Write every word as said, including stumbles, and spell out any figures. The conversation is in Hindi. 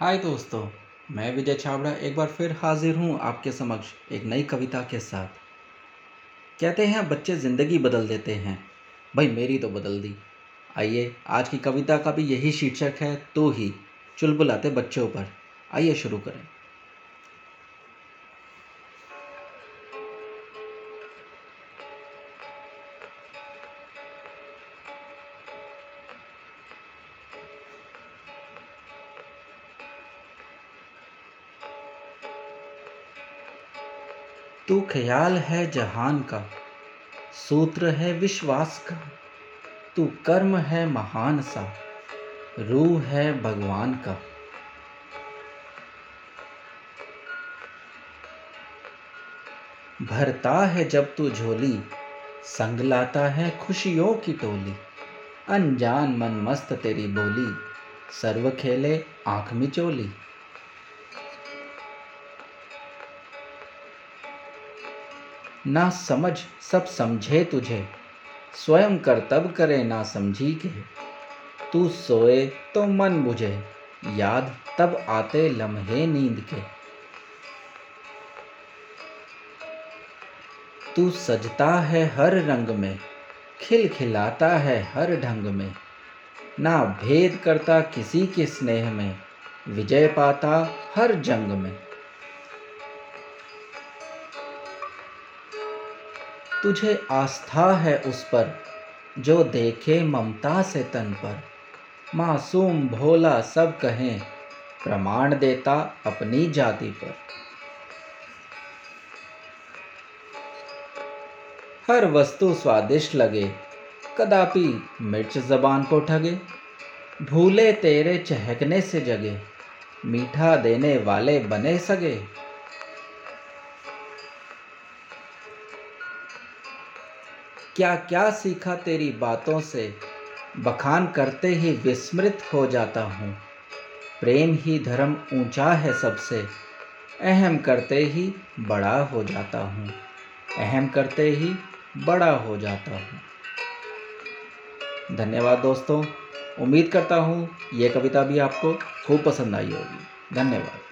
हाय दोस्तों, मैं विजय चावला एक बार फिर हाजिर हूँ आपके समक्ष एक नई कविता के साथ। कहते हैं बच्चे ज़िंदगी बदल देते हैं, भाई मेरी तो बदल दी। आइए, आज की कविता का भी यही शीर्षक है, तो ही चुलबुलाते बच्चों पर। आइए शुरू करें। तू ख्याल है जहान का, सूत्र है विश्वास का, तू कर्म है महान सा, रूह है भगवान का। भरता है जब तू झोली, संग लाता है खुशियों की टोली, अनजान मन मस्त तेरी बोली, सर्व खेले आंख मिचोली। ना समझ सब समझे तुझे, स्वयं कर्तव्य करे ना समझी के, तू सोए तो मन बुझे, याद तब आते लम्हे नींद के। तू सजता है हर रंग में, खिल खिलाता है हर ढंग में, ना भेद करता किसी के स्नेह में, विजय पाता हर जंग में। तुझे आस्था है उस पर, जो देखे ममता से तन पर, मासूम भोला सब कहें, प्रमाण देता अपनी जाति पर। हर वस्तु स्वादिष्ट लगे, कदापि मिर्च जबान को ठगे, भूले तेरे चहकने से जगे, मीठा देने वाले बने सगे। क्या क्या सीखा तेरी बातों से, बखान करते ही विस्मृत हो जाता हूँ, प्रेम ही धर्म ऊंचा है सबसे, अहम करते ही बड़ा हो जाता हूँ, अहम करते ही बड़ा हो जाता हूँ। धन्यवाद दोस्तों, उम्मीद करता हूँ ये कविता भी आपको खूब पसंद आई होगी। धन्यवाद।